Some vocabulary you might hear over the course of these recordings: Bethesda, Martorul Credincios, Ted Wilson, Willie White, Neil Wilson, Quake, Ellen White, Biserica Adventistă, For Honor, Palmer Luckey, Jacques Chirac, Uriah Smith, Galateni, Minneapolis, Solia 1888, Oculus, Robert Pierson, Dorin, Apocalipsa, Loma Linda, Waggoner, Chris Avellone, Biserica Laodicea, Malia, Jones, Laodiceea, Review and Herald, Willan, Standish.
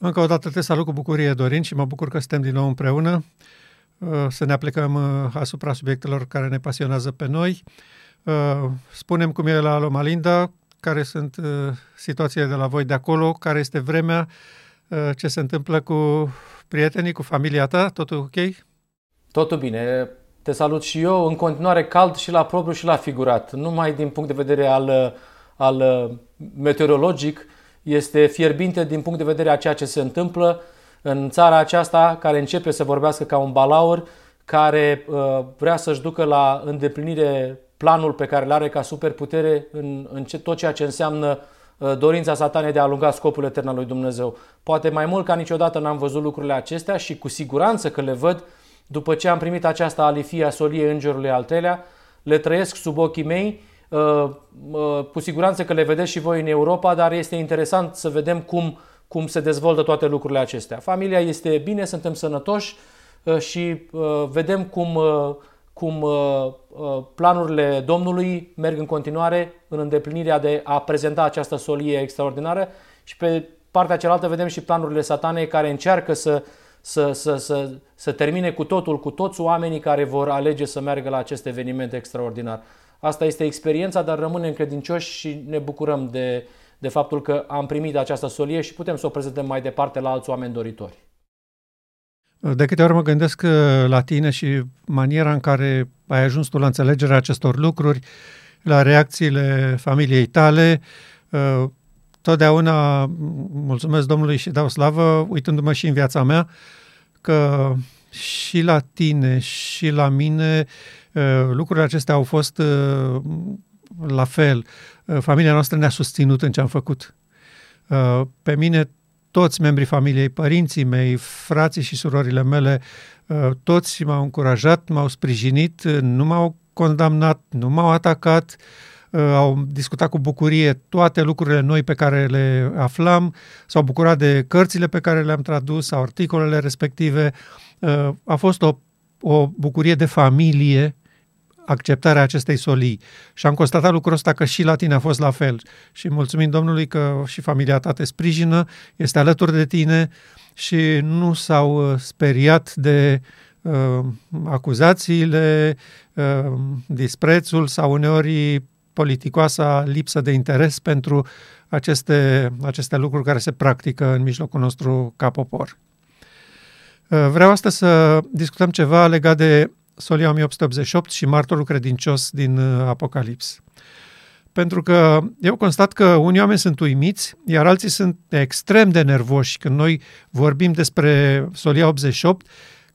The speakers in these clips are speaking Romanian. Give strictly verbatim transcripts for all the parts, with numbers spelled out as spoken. Încă o dată te salut cu bucurie, Dorin, și mă bucur că suntem din nou împreună să ne aplicăm asupra subiectelor care ne pasionează pe noi. Spunem cum e la Loma Linda, care sunt situațiile de la voi de acolo, care este vremea, ce se întâmplă cu prietenii, cu familia ta, totul ok? Totul bine. Te salut și eu. În continuare cald și la propriu și la figurat. Numai din punct de vedere al, al meteorologic, este fierbinte din punct de vedere a ceea ce se întâmplă în țara aceasta, care începe să vorbească ca un balaur, care uh, vrea să-și ducă la îndeplinire planul pe care îl are ca superputere în, în ce, tot ceea ce înseamnă uh, dorința Satanei de a alunga scopul etern al lui Dumnezeu. Poate mai mult ca niciodată n-am văzut lucrurile acestea și cu siguranță că le văd după ce am primit această alifie a soliei Îngerului al treilea, le trăiesc sub ochii mei. Uh, uh, cu siguranță că le vedeți și voi în Europa, dar este interesant să vedem cum, cum se dezvoltă toate lucrurile acestea. Familia este bine, suntem sănătoși uh, și uh, vedem cum, uh, cum uh, planurile Domnului merg în continuare în îndeplinirea de a prezenta această solie extraordinară și pe partea cealaltă vedem și planurile Satanei care încearcă să, să, să, să, să termine cu totul, cu toți oamenii care vor alege să meargă la acest eveniment extraordinar. Asta este experiența, dar rămânem credincioși și ne bucurăm de, de faptul că am primit această solie și putem să o prezentăm mai departe la alți oameni doritori. De câte ori mă gândesc la tine și maniera în care ai ajuns tu la înțelegerea acestor lucruri, la reacțiile familiei tale, totdeauna mulțumesc Domnului și dau slavă, uitându-mă și în viața mea, că și la tine și la mine lucrurile acestea au fost la fel. Familia noastră ne-a susținut în ce am făcut. Pe mine toți membrii familiei, părinții mei, frații și surorile mele, toți m-au încurajat, m-au sprijinit, nu m-au condamnat, nu m-au atacat, au discutat cu bucurie toate lucrurile noi pe care le aflam, s-au bucurat de cărțile pe care le-am tradus sau articolele respective. A fost o, o bucurie de familie acceptarea acestei solii. Și am constatat lucrul ăsta că și la tine a fost la fel. Și mulțumim Domnului că și familia ta te sprijină, este alături de tine și nu s-au speriat de uh, acuzațiile, uh, disprețul sau uneori politicoasa lipsă de interes pentru aceste, aceste lucruri care se practică în mijlocul nostru ca popor. Vreau astăzi să discutăm ceva legat de Solia o mie opt sute optzeci și opt și martorul credincios din Apocalips. Pentru că eu constat că unii oameni sunt uimiți, iar alții sunt extrem de nervoși când noi vorbim despre Solia optzeci și opt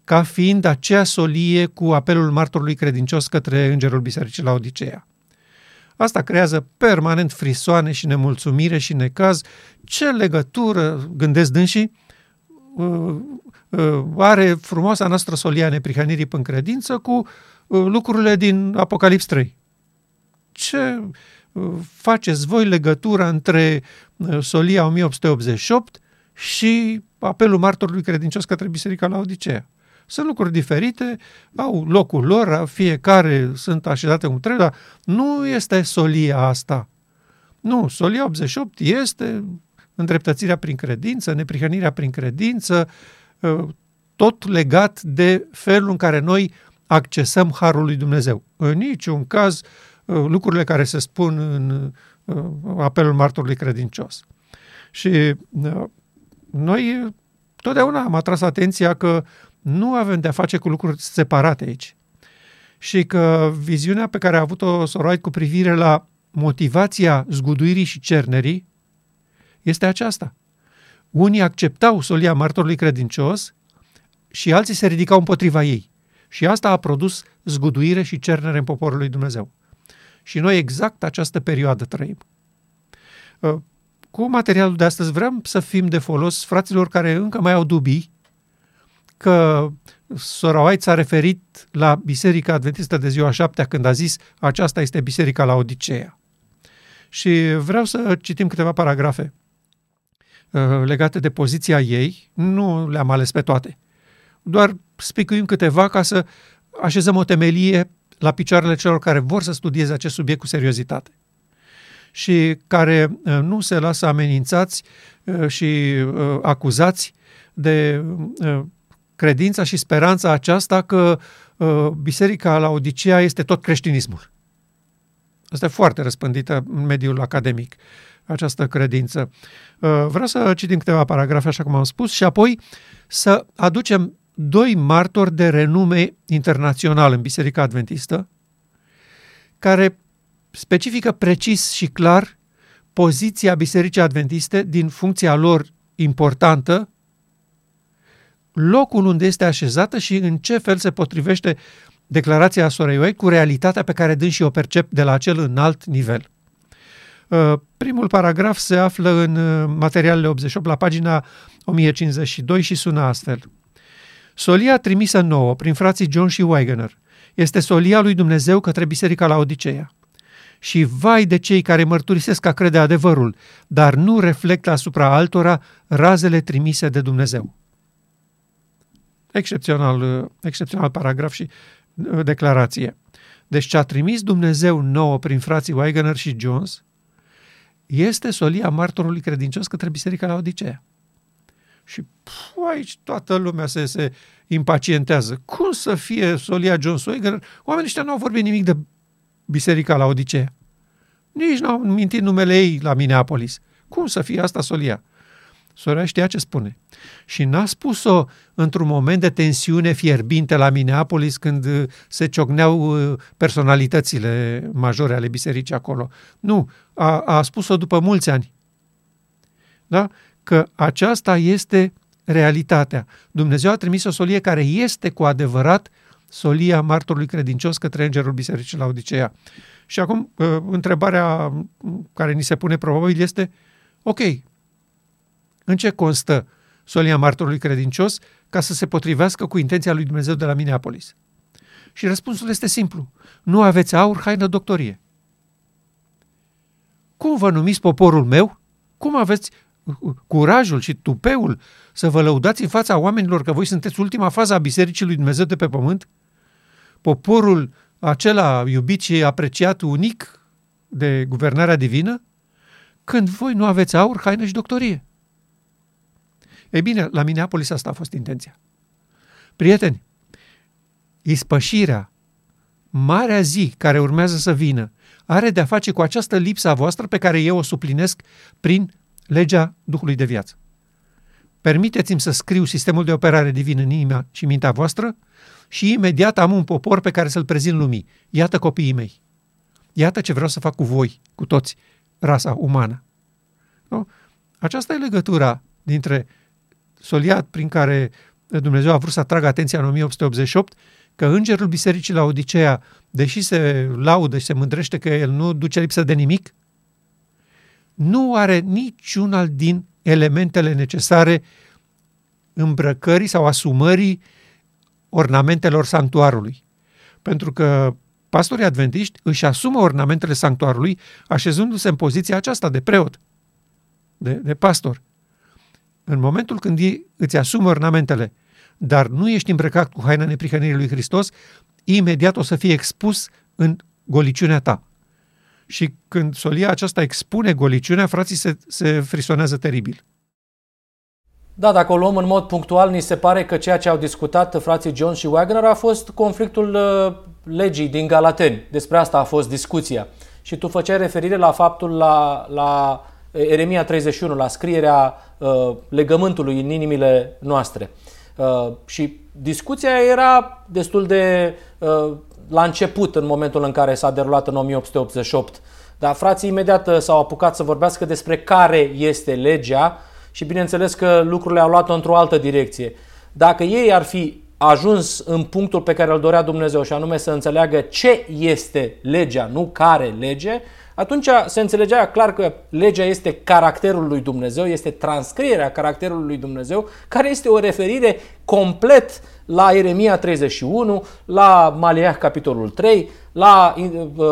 ca fiind acea solie cu apelul martorului credincios către Îngerul Bisericii Laodicea. Asta creează permanent frisoane și nemulțumire și necaz. Ce legătură, gândesc dânsii, are frumoasa noastră solia neprihănirii prin credință cu lucrurile din Apocalips trei. Ce faceți voi legătura între solia o mie opt sute optzeci și opt și apelul martorului credincios către Biserica Laodicea? Sunt lucruri diferite, au locul lor, fiecare sunt așezate cum trebuie, dar nu este solia asta. Nu, solia optzeci și opt este îndreptățirea prin credință, neprihănirea prin credință, tot legat de felul în care noi accesăm harul lui Dumnezeu. În niciun caz lucrurile care se spun în apelul martorului credincios. Și noi totdeauna am atras atenția că nu avem de-a face cu lucruri separate aici. Și că viziunea pe care a avut-o Solia White cu privire la motivația zguduirii și cernerii este aceasta. Unii acceptau solia martorului credincios și alții se ridicau împotriva ei. Și asta a produs zguduire și cernere în poporul lui Dumnezeu. Și noi exact această perioadă trăim. Cu materialul de astăzi vrem să fim de folos fraților care încă mai au dubii că Solia White s-a referit la Biserica Adventistă de ziua șaptea când a zis aceasta este Biserica Laodicea. Și vreau să citim câteva paragrafe legate de poziția ei, nu le-am ales pe toate. Doar spicuim câteva ca să așezăm o temelie la picioarele celor care vor să studieze acest subiect cu seriozitate și care nu se lasă amenințați și acuzați de credința și speranța aceasta că Biserica Laodicea este tot creștinismul. Asta e foarte răspândită în mediul academic, această credință. Vreau să citim câteva paragrafe, așa cum am spus, și apoi să aducem doi martori de renume internațional în Biserica Adventistă, care specifică precis și clar poziția Bisericii Adventiste din funcția lor importantă, locul unde este așezată și în ce fel se potrivește declarația sorei White cu realitatea pe care dânsii o percep de la acel înalt nivel. Primul paragraf se află în materialele optzeci și opt la pagina o mie cincizeci și doi și sună astfel. Solia trimisă nouă prin frații Jones și Waggoner este solia lui Dumnezeu către Biserica Laodiceea. Și vai de cei care mărturisesc că crede adevărul, dar nu reflectă asupra altora razele trimise de Dumnezeu. Excepțional, excepțional paragraf și declarație. Deci ce a trimis Dumnezeu nouă prin frații Waggoner și Jones este solia martorului credincios către Biserica Laodicea. Și pf, aici toată lumea se, se impacientează. Cum să fie solia Jones-Waggoner? Oamenii ăștia nu au vorbit nimic de Biserica Laodicea. Nici n-au mintit numele ei la Minneapolis. Cum să fie asta solia? Soria știa ce spune. Și n-a spus-o într-un moment de tensiune fierbinte la Minneapolis, când se ciocneau personalitățile majore ale bisericii acolo. Nu, a, a spus-o după mulți ani. Da? Că aceasta este realitatea. Dumnezeu a trimis o solie care este cu adevărat solia martorului credincios către îngerul Bisericii Laodiceea. Și acum, întrebarea care ni se pune probabil este, ok, în ce constă solia martorului credincios ca să se potrivească cu intenția lui Dumnezeu de la Minneapolis? Și răspunsul este simplu. Nu aveți aur, haină, doctorie. Cum vă numiți poporul meu? Cum aveți curajul și tupeul să vă lăudați în fața oamenilor că voi sunteți ultima fază a Bisericii lui Dumnezeu de pe pământ? Poporul acela iubit și apreciat unic de guvernarea divină? Când voi nu aveți aur, haină și doctorie? Ei bine, la Minneapolis asta a fost intenția. Prieteni, ispășirea, marea zi care urmează să vină, are de-a face cu această lipsă voastră pe care eu o suplinesc prin legea Duhului de viață. Permiteți-mi să scriu sistemul de operare divin în inima și mintea voastră și imediat am un popor pe care să-l prezint lumii. Iată copiii mei. Iată ce vreau să fac cu voi, cu toți, rasa umană. Nu? Aceasta e legătura dintre solia prin care Dumnezeu a vrut să atragă atenția în o mie opt sute optzeci și opt, că îngerul Bisericii Laodicea, deși se laudă și se mândrește că el nu duce lipsă de nimic, nu are niciunul din elementele necesare îmbrăcării sau asumării ornamentelor sanctuarului. Pentru că pastorii adventiști își asumă ornamentele sanctuarului așezându-se în poziția aceasta de preot, de, de pastor. În momentul când îți asumi ornamentele, dar nu ești îmbrăcat cu haina neprihănirii lui Hristos, imediat o să fii expus în goliciunea ta. Și când solia aceasta expune goliciunea, frații se, se frisonează teribil. Da, dacă o luăm în mod punctual, ni se pare că ceea ce au discutat frații Jones și Waggoner a fost conflictul legii din Galateni. Despre asta a fost discuția. Și tu făceai referire la faptul la... la Ieremia treizeci și unu, la scrierea uh, legământului în inimile noastre. Uh, și discuția era destul de uh, la început, în momentul în care s-a derulat în o mie opt sute optzeci și opt. Dar frații imediat s-au apucat să vorbească despre care este legea și bineînțeles că lucrurile au luat-o într-o altă direcție. Dacă ei ar fi ajuns în punctul pe care îl dorea Dumnezeu și anume să înțeleagă ce este legea, nu care lege, atunci se înțelegea clar că legea este caracterul lui Dumnezeu, este transcrierea caracterului lui Dumnezeu, care este o referire complet la Ieremia treizeci și unu, la Malia capitolul trei, la uh,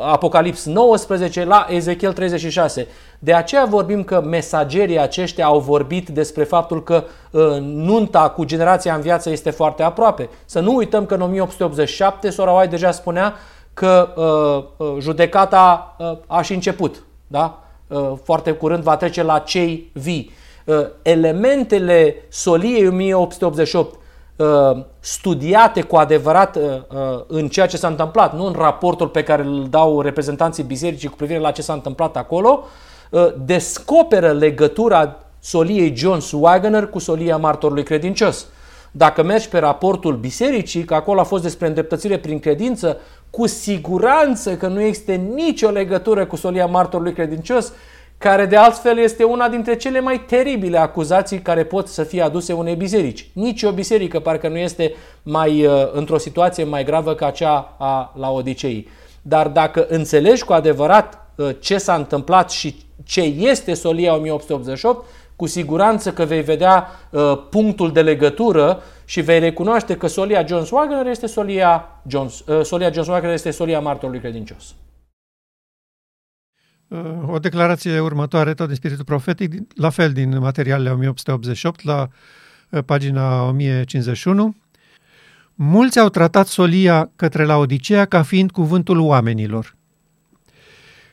Apocalipsa nouăsprezece, la Ezechiel treizeci și șase. De aceea vorbim că mesagerii aceștia au vorbit despre faptul că uh, nunta cu generația în viață este foarte aproape. Să nu uităm că în o mie opt sute optzeci și șapte sora White deja spunea că uh, judecata uh, a și început. Da? foarte curând va trece la cei vii. Elementele Soliei o mie opt sute optzeci și opt studiate cu adevărat în ceea ce s-a întâmplat, nu în raportul pe care îl dau reprezentanții bisericii cu privire la ce s-a întâmplat acolo, descoperă legătura Soliei Jones Waggoner cu Solia Martorului Credincios. Dacă mergi pe raportul bisericii, că acolo a fost despre îndreptățire prin credință, cu siguranță că nu există nicio legătură cu Solia Martorului Credincios, care de altfel este una dintre cele mai teribile acuzații care pot să fie aduse unei biserici. Nici o biserică parcă nu este mai într-o situație mai gravă ca cea a Laodiceei. Dar dacă înțelegi cu adevărat ce s-a întâmplat și ce este Solia o mie opt sute optzeci și opt, cu siguranță că vei vedea punctul de legătură și vei recunoaște că Solia Jones Waggoner este Solia Jones, Solia Jones Waggoner este Solia Martorului Credincios. O declarație următoare, tot din spiritul profetic, la fel din materialele o mie opt sute optzeci și opt, la pagina o mie cincizeci și unu. Mulți au tratat Solia către Laodiceea ca fiind cuvântul oamenilor.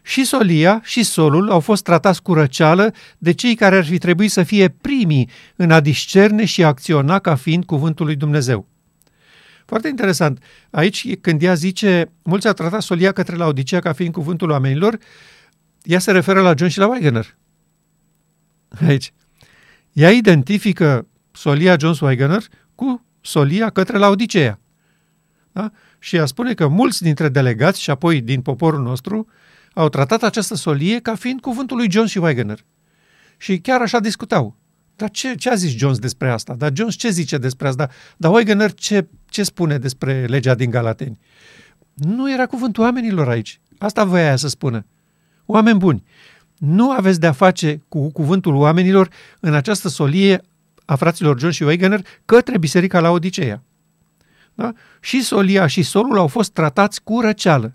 Și Solia și Solul au fost tratați cu răceală de cei care ar fi trebuit să fie primii în a discerne și a acționa ca fiind cuvântul lui Dumnezeu. Foarte interesant. Aici, când ea zice, mulți au tratat Solia către Laodiceea ca fiind cuvântul oamenilor, ea se referă la Jones și la Waggoner. Aici. Ea identifică Solia Jones-Waggoner cu Solia către Laodiceea. Da? Și ea spune că mulți dintre delegați și apoi din poporul nostru au tratat această solie ca fiind cuvântul lui Jones și Waggoner. Și chiar așa discutau. Dar ce, ce a zis Jones despre asta? Dar Jones ce zice despre asta? Dar Waggoner ce, ce spune despre legea din Galateni? Nu era cuvântul oamenilor aici. Asta voia să spună. Oameni buni, nu aveți de-a face cu cuvântul oamenilor în această solie a fraților Jones și Waggoner către Biserica Laodiceea. Da? Și solia și solul au fost tratați cu răceală.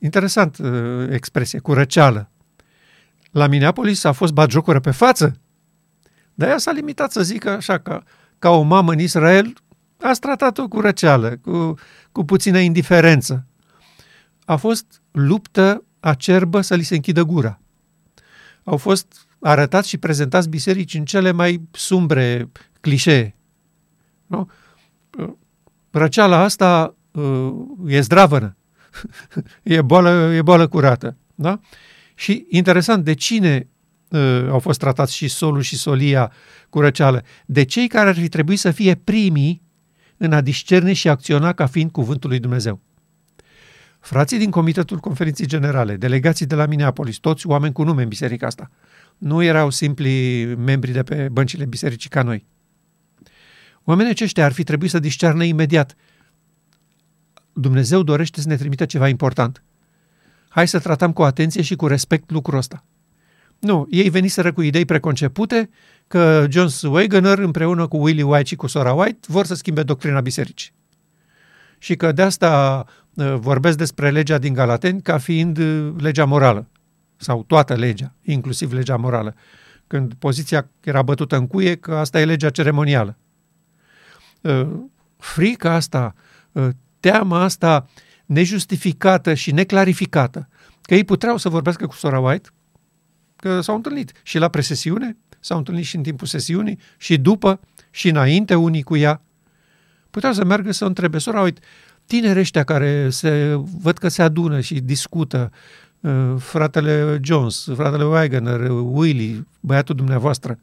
Interesant expresie, cu răceală. La Minneapolis a fost batjocură pe față, dar ea s-a limitat să zică așa, ca, ca o mamă în Israel, ați tratat-o cu răceală, cu, cu puțină indiferență. A fost luptă acerbă să li se închidă gura. Au fost arătați și prezentați biserici în cele mai sumbre clișee. Nu? Răceala asta e zdravănă. E boală, e boală curată. Da? Și interesant, de cine uh, au fost tratați și solul și solia cu răceală? De cei care ar fi trebuit să fie primii în a discerne și acționa ca fiind cuvântul lui Dumnezeu. Frații din Comitetul Conferinței Generale, delegații de la Minneapolis, toți oameni cu nume în biserica asta, nu erau simpli membri de pe băncile bisericii ca noi. Oamenii aceștia ar fi trebuit să discearnă imediat. Dumnezeu dorește să ne trimită ceva important. Hai să tratăm cu atenție și cu respect lucrul ăsta. Nu, ei veniseră cu idei preconcepute că Jones Waggoner împreună cu Willie White și cu sora White vor să schimbe doctrina bisericii. Și că de asta vorbesc despre legea din Galateni ca fiind legea morală. Sau toată legea, inclusiv legea morală. Când poziția era bătută în cuie că asta e legea ceremonială. Frica asta, teama asta nejustificată și neclarificată, că ei puteau să vorbească cu sora White, că s-au întâlnit și la presesiune, s-au întâlnit și în timpul sesiunii, și după, și înainte unii cu ea. Puteau să meargă să întrebe, sora White, tineri ăștia care se, văd că se adună și discută, fratele Jones, fratele Waggoner, Willie, băiatul dumneavoastră,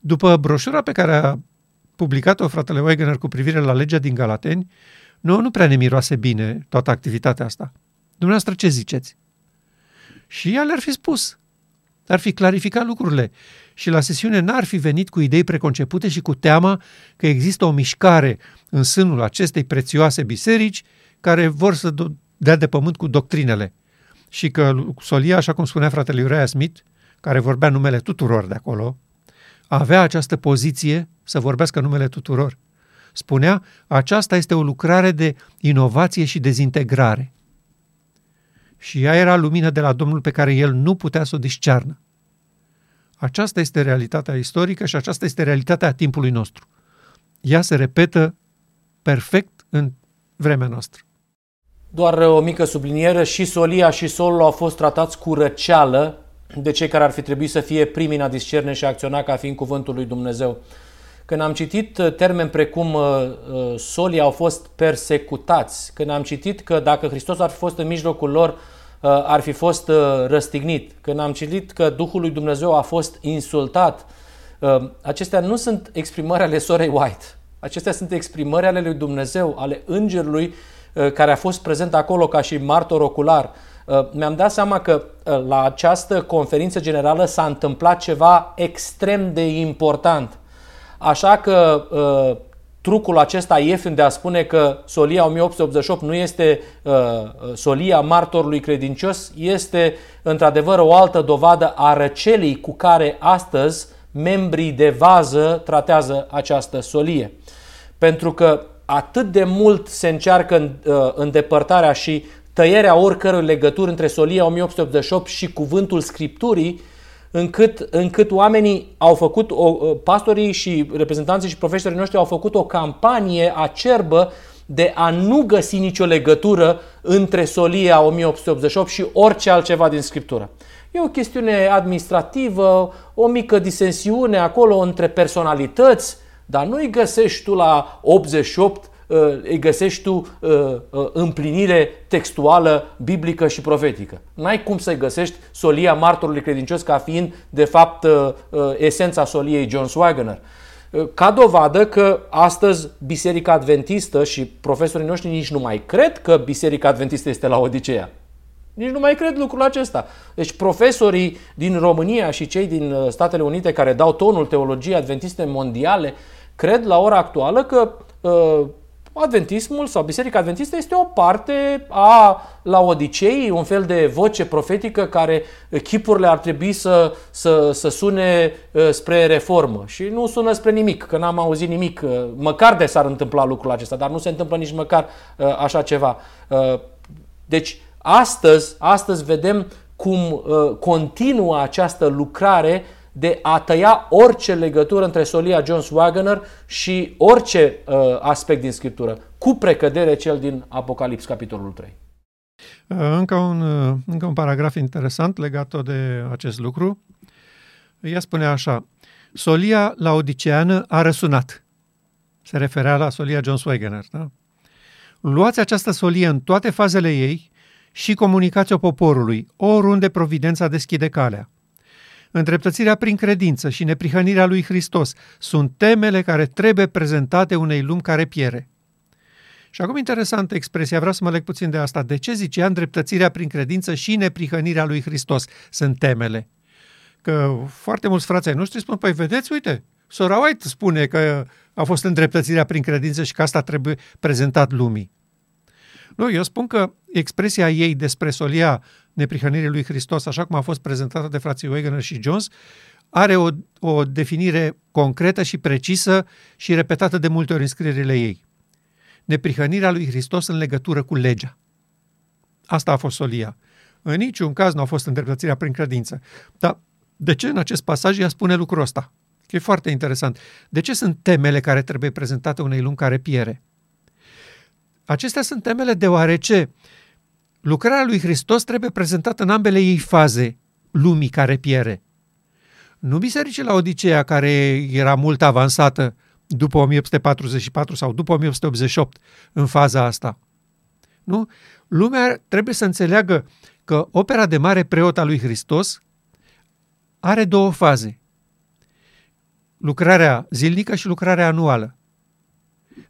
după broșura pe care a publicat-o fratele Waggoner cu privire la legea din Galateni, nu, nu prea ne miroase bine toată activitatea asta. Dumneavoastră ce ziceți? Și ea le-ar fi spus, ar fi clarificat lucrurile și la sesiune n-ar fi venit cu idei preconcepute și cu teama că există o mișcare în sânul acestei prețioase biserici care vor să dea de pământ cu doctrinele și că Solia, așa cum spunea fratele Uriah Smith, care vorbea numele tuturor de acolo, avea această poziție să vorbească numele tuturor. Spunea, aceasta este o lucrare de inovație și dezintegrare. Și ea era lumină de la Domnul pe care el nu putea să o discearnă. Aceasta este realitatea istorică și aceasta este realitatea timpului nostru. Ea se repetă perfect în vremea noastră. Doar o mică subliniere, și Solia și Solul au fost tratați cu răceală de cei care ar fi trebuit să fie primii în a discerne și a acționa ca fiind cuvântul lui Dumnezeu. Când am citit termeni precum Solia au fost persecutați, când am citit că dacă Hristos ar fi fost în mijlocul lor, ar fi fost răstignit, când am citit că Duhul lui Dumnezeu a fost insultat, acestea nu sunt exprimări ale sorei White. Acestea sunt exprimări ale lui Dumnezeu, ale îngerului care a fost prezent acolo ca și martor ocular. Mi-am dat seama că la această conferință generală s-a întâmplat ceva extrem de important. Așa că trucul acesta ieftin de a spune că Solia o mie opt sute optzeci și opt nu este Solia martorului credincios este într-adevăr o altă dovadă a răcelii cu care astăzi membrii de vază tratează această solie. Pentru că atât de mult se încearcă îndepărtarea și tăierea oricărui legături între Solia o mie opt sute optzeci și opt și cuvântul Scripturii, încât, încât oamenii au făcut, o, pastorii și reprezentanții și profesorii noștri au făcut o campanie acerbă de a nu găsi nicio legătură între Solia o mie opt sute optzeci și opt și orice altceva din Scriptură. E o chestiune administrativă, o mică disensiune acolo între personalități, dar nu îi găsești tu la optzeci și opt, îi găsești tu împlinire textuală, biblică și profetică. N-ai cum să-i găsești Solia martorului credincios ca fiind, de fapt, esența Soliei Jones Waggoner. Ca dovadă că astăzi Biserica Adventistă și profesorii noștri nici nu mai cred că Biserica Adventistă este la Laodiceea. Nici nu mai cred lucrul acesta. Deci profesorii din România și cei din Statele Unite care dau tonul teologiei adventiste mondiale cred la ora actuală că uh, adventismul sau Biserica Adventistă este o parte a Laodiceei, un fel de voce profetică care chipurile ar trebui să, să, să sune uh, spre reformă. Și nu sună spre nimic, că n-am auzit nimic. Uh, măcar de s-ar întâmpla lucrul acesta, dar nu se întâmplă nici măcar uh, așa ceva. Uh, deci Astăzi, astăzi vedem cum uh, continuă această lucrare de a tăia orice legătură între Solia Jones Waggoner și orice uh, aspect din Scriptură, cu precădere cel din Apocalipsa, capitolul trei. Încă un, încă un paragraf interesant legat de acest lucru. Ea spune așa: Solia laodiceană a răsunat. Se referea la Solia Jones Waggoner. Da? Luați această solie în toate fazele ei și comunicați-o poporului, oriunde providența deschide calea. Îndreptățirea prin credință și neprihănirea lui Hristos sunt temele care trebuie prezentate unei lumi care piere. Și acum interesantă expresia, vreau să mă leg puțin de asta. De ce zicea îndreptățirea prin credință și neprihănirea lui Hristos sunt temele? Că foarte mulți frați ai noștri spun, păi vedeți, uite, sora White spune că a fost îndreptățirea prin credință și că asta trebuie prezentat lumii. Nu, eu spun că expresia ei despre solia neprihănirii lui Hristos, așa cum a fost prezentată de frații Waggoner și Jones, are o, o definire concretă și precisă și repetată de multe ori în scrierile ei. Neprihănirea lui Hristos în legătură cu legea. Asta a fost solia. În niciun caz nu a fost îndreptățirea prin credință. Dar de ce în acest pasaj ea spune lucrul ăsta? Că e foarte interesant. De ce sunt temele care trebuie prezentate unei lumi care piere? Acestea sunt temele deoarece lucrarea lui Hristos trebuie prezentată în ambele ei faze lumii care piere. Nu bisericii Laodiceea, care era mult avansată după o mie opt sute patruzeci și patru sau după o mie opt sute optzeci și opt în faza asta. Nu? Lumea trebuie să înțeleagă că opera de mare preot a lui Hristos are două faze. Lucrarea zilnică și lucrarea anuală.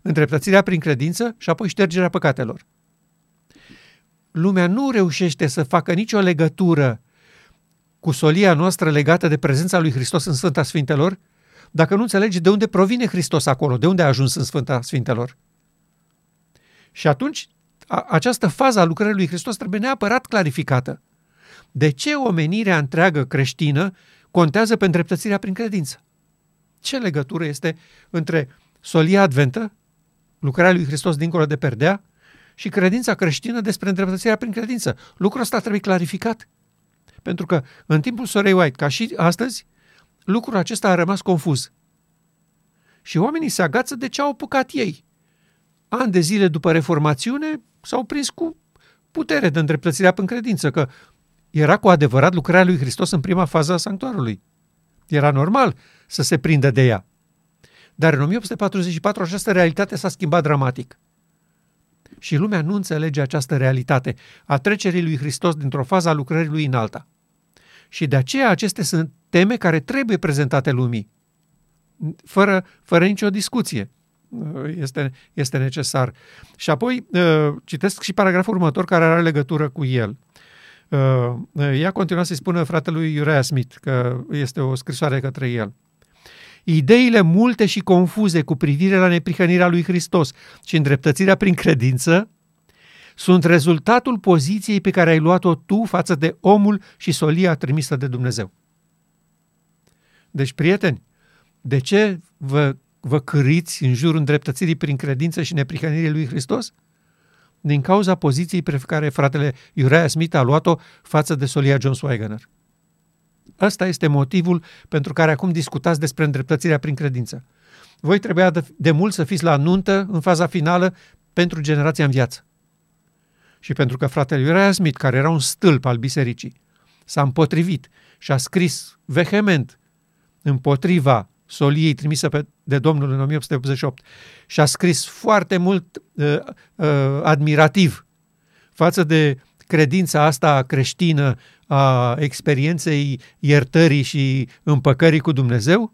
Îndreptățirea prin credință și apoi ștergerea păcatelor. Lumea nu reușește să facă nicio legătură cu solia noastră legată de prezența lui Hristos în Sfânta Sfintelor, dacă nu înțelege de unde provine Hristos acolo, de unde a ajuns în Sfânta Sfintelor. Și atunci, a, această fază a lucrării lui Hristos trebuie neapărat clarificată. De ce omenirea întreagă creștină contează pe îndreptățirea prin credință? Ce legătură este între solia adventă, lucrarea lui Hristos dincolo de perdea, și credința creștină despre îndreptățirea prin credință? Lucrul ăsta trebuie clarificat. Pentru că în timpul sorei White, ca și astăzi, lucrul acesta a rămas confuz. Și oamenii se agață de ce au apucat ei. Ani de zile după reformațiune s-au prins cu putere de îndreptățirea prin credință, că era cu adevărat lucrarea lui Hristos în prima fază a sanctuarului. Era normal să se prindă de ea. Dar în o mie opt sute patruzeci și patru această realitate s-a schimbat dramatic. Și lumea nu înțelege această realitate a trecerii lui Hristos dintr-o fază a lucrării lui în alta. Și de aceea acestea sunt teme care trebuie prezentate lumii, fără, fără nicio discuție. Este, este necesar. Și apoi citesc și paragraful următor care are legătură cu el. Ea continua să-i spună fratelui Uriah Smith, că este o scrisoare către el. Ideile multe și confuze cu privire la neprihănirea lui Hristos și îndreptățirea prin credință sunt rezultatul poziției pe care ai luat-o tu față de omul și solia trimisă de Dumnezeu. Deci, prieteni, de ce vă, vă câriți în jurul îndreptățirii prin credință și neprihănirii lui Hristos? Din cauza poziției pe care fratele Uriah Smith a luat-o față de solia Jones Waggoner. Ăsta este motivul pentru care acum discutați despre îndreptățirea prin credință. Voi trebuia de, de mult să fiți la nuntă în faza finală pentru generația în viață. Și pentru că fratele Uriah Smith, care era un stâlp al bisericii, s-a împotrivit și a scris vehement împotriva soliei trimisă pe, de Domnul în o mie opt sute optzeci și opt și a scris foarte mult uh, uh, admirativ față de credința asta creștină a experienței iertării și împăcării cu Dumnezeu,